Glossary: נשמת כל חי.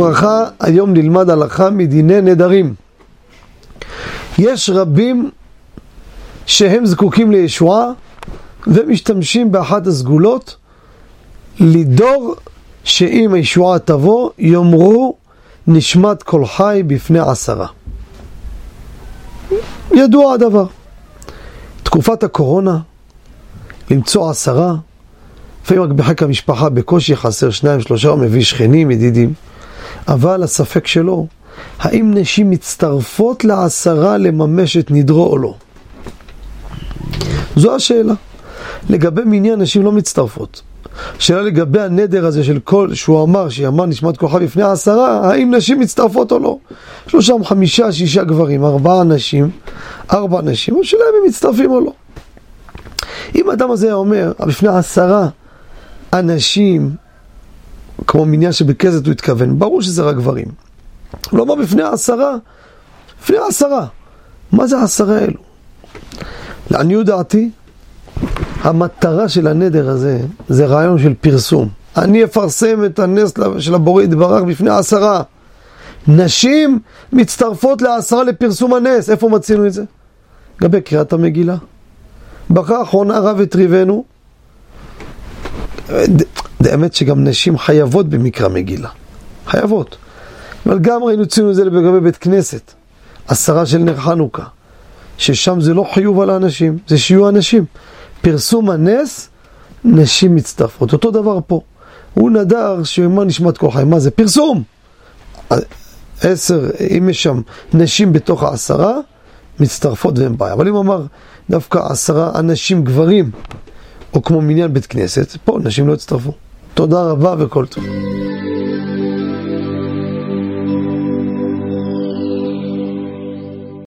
וברכה, היום נלמד הלכה מדיני נדרים. יש רבים שהם זקוקים לישועה ומשתמשים באחת הסגולות לדור שאם הישועה תבוא יאמרו נשמת כל חי בפני עשרה. ידוע הדבר. תקופת הקורונה, למצוא עשרה, לפעמים רק בחק המשפחה בקושי חסר 2-3, הוא מביא שכנים, ידידים. אבל הספק שלו, האם נשים מצטרפות לעשרה לממש את נדרו או לא? זו השאלה. לגבי מיני הנשים לא מצטרפות. השאלה לגבי הנדר הזה של כל שהוא אמר, שיאמר נשמת כל חי לפני העשרה, האם נשים מצטרפות או לא? 3, 5, 6 גברים, 4 נשים, השאלה אם הם מצטרפים או לא. אם האדם הזה אומר, לפני 10 אנשים, כמו מניין שבכזאת הוא התכוון, ברור שזה רק גברים. לא אומר בפני 10, לפני 10. מה זה 10 אלו? לעניות דעתי, המטרה של הנדר הזה, זה רעיון של פרסום. אני אפרסם את הנס של הבורא יתברך בפני 10. נשים מצטרפות ל10 לפרסום הנס. איפה מצינו את זה? גבי קריאת המגילה. בקרה האחרונה רב את ריבנו, האמת שגם נשים חייבות במקרא מגילה, חייבות, אבל גם ראינו צינו את זה לגבי בית כנסת, 10 של נר חנוכה, ששם זה לא חיוב על האנשים, זה שיהיו אנשים, פרסום הנס, נשים מצטרפות, אותו דבר פה, הוא נדר שאימא נשמת כל חי, מה זה? פרסום, 10, אם יש שם נשים בתוך 10, מצטרפות ואין בעיה, אבל אם אמר דווקא 10 אנשים גברים, או כמו מניין בית כנסת, פה נשים לא הצטרפו. תודה רבה וכל טוב.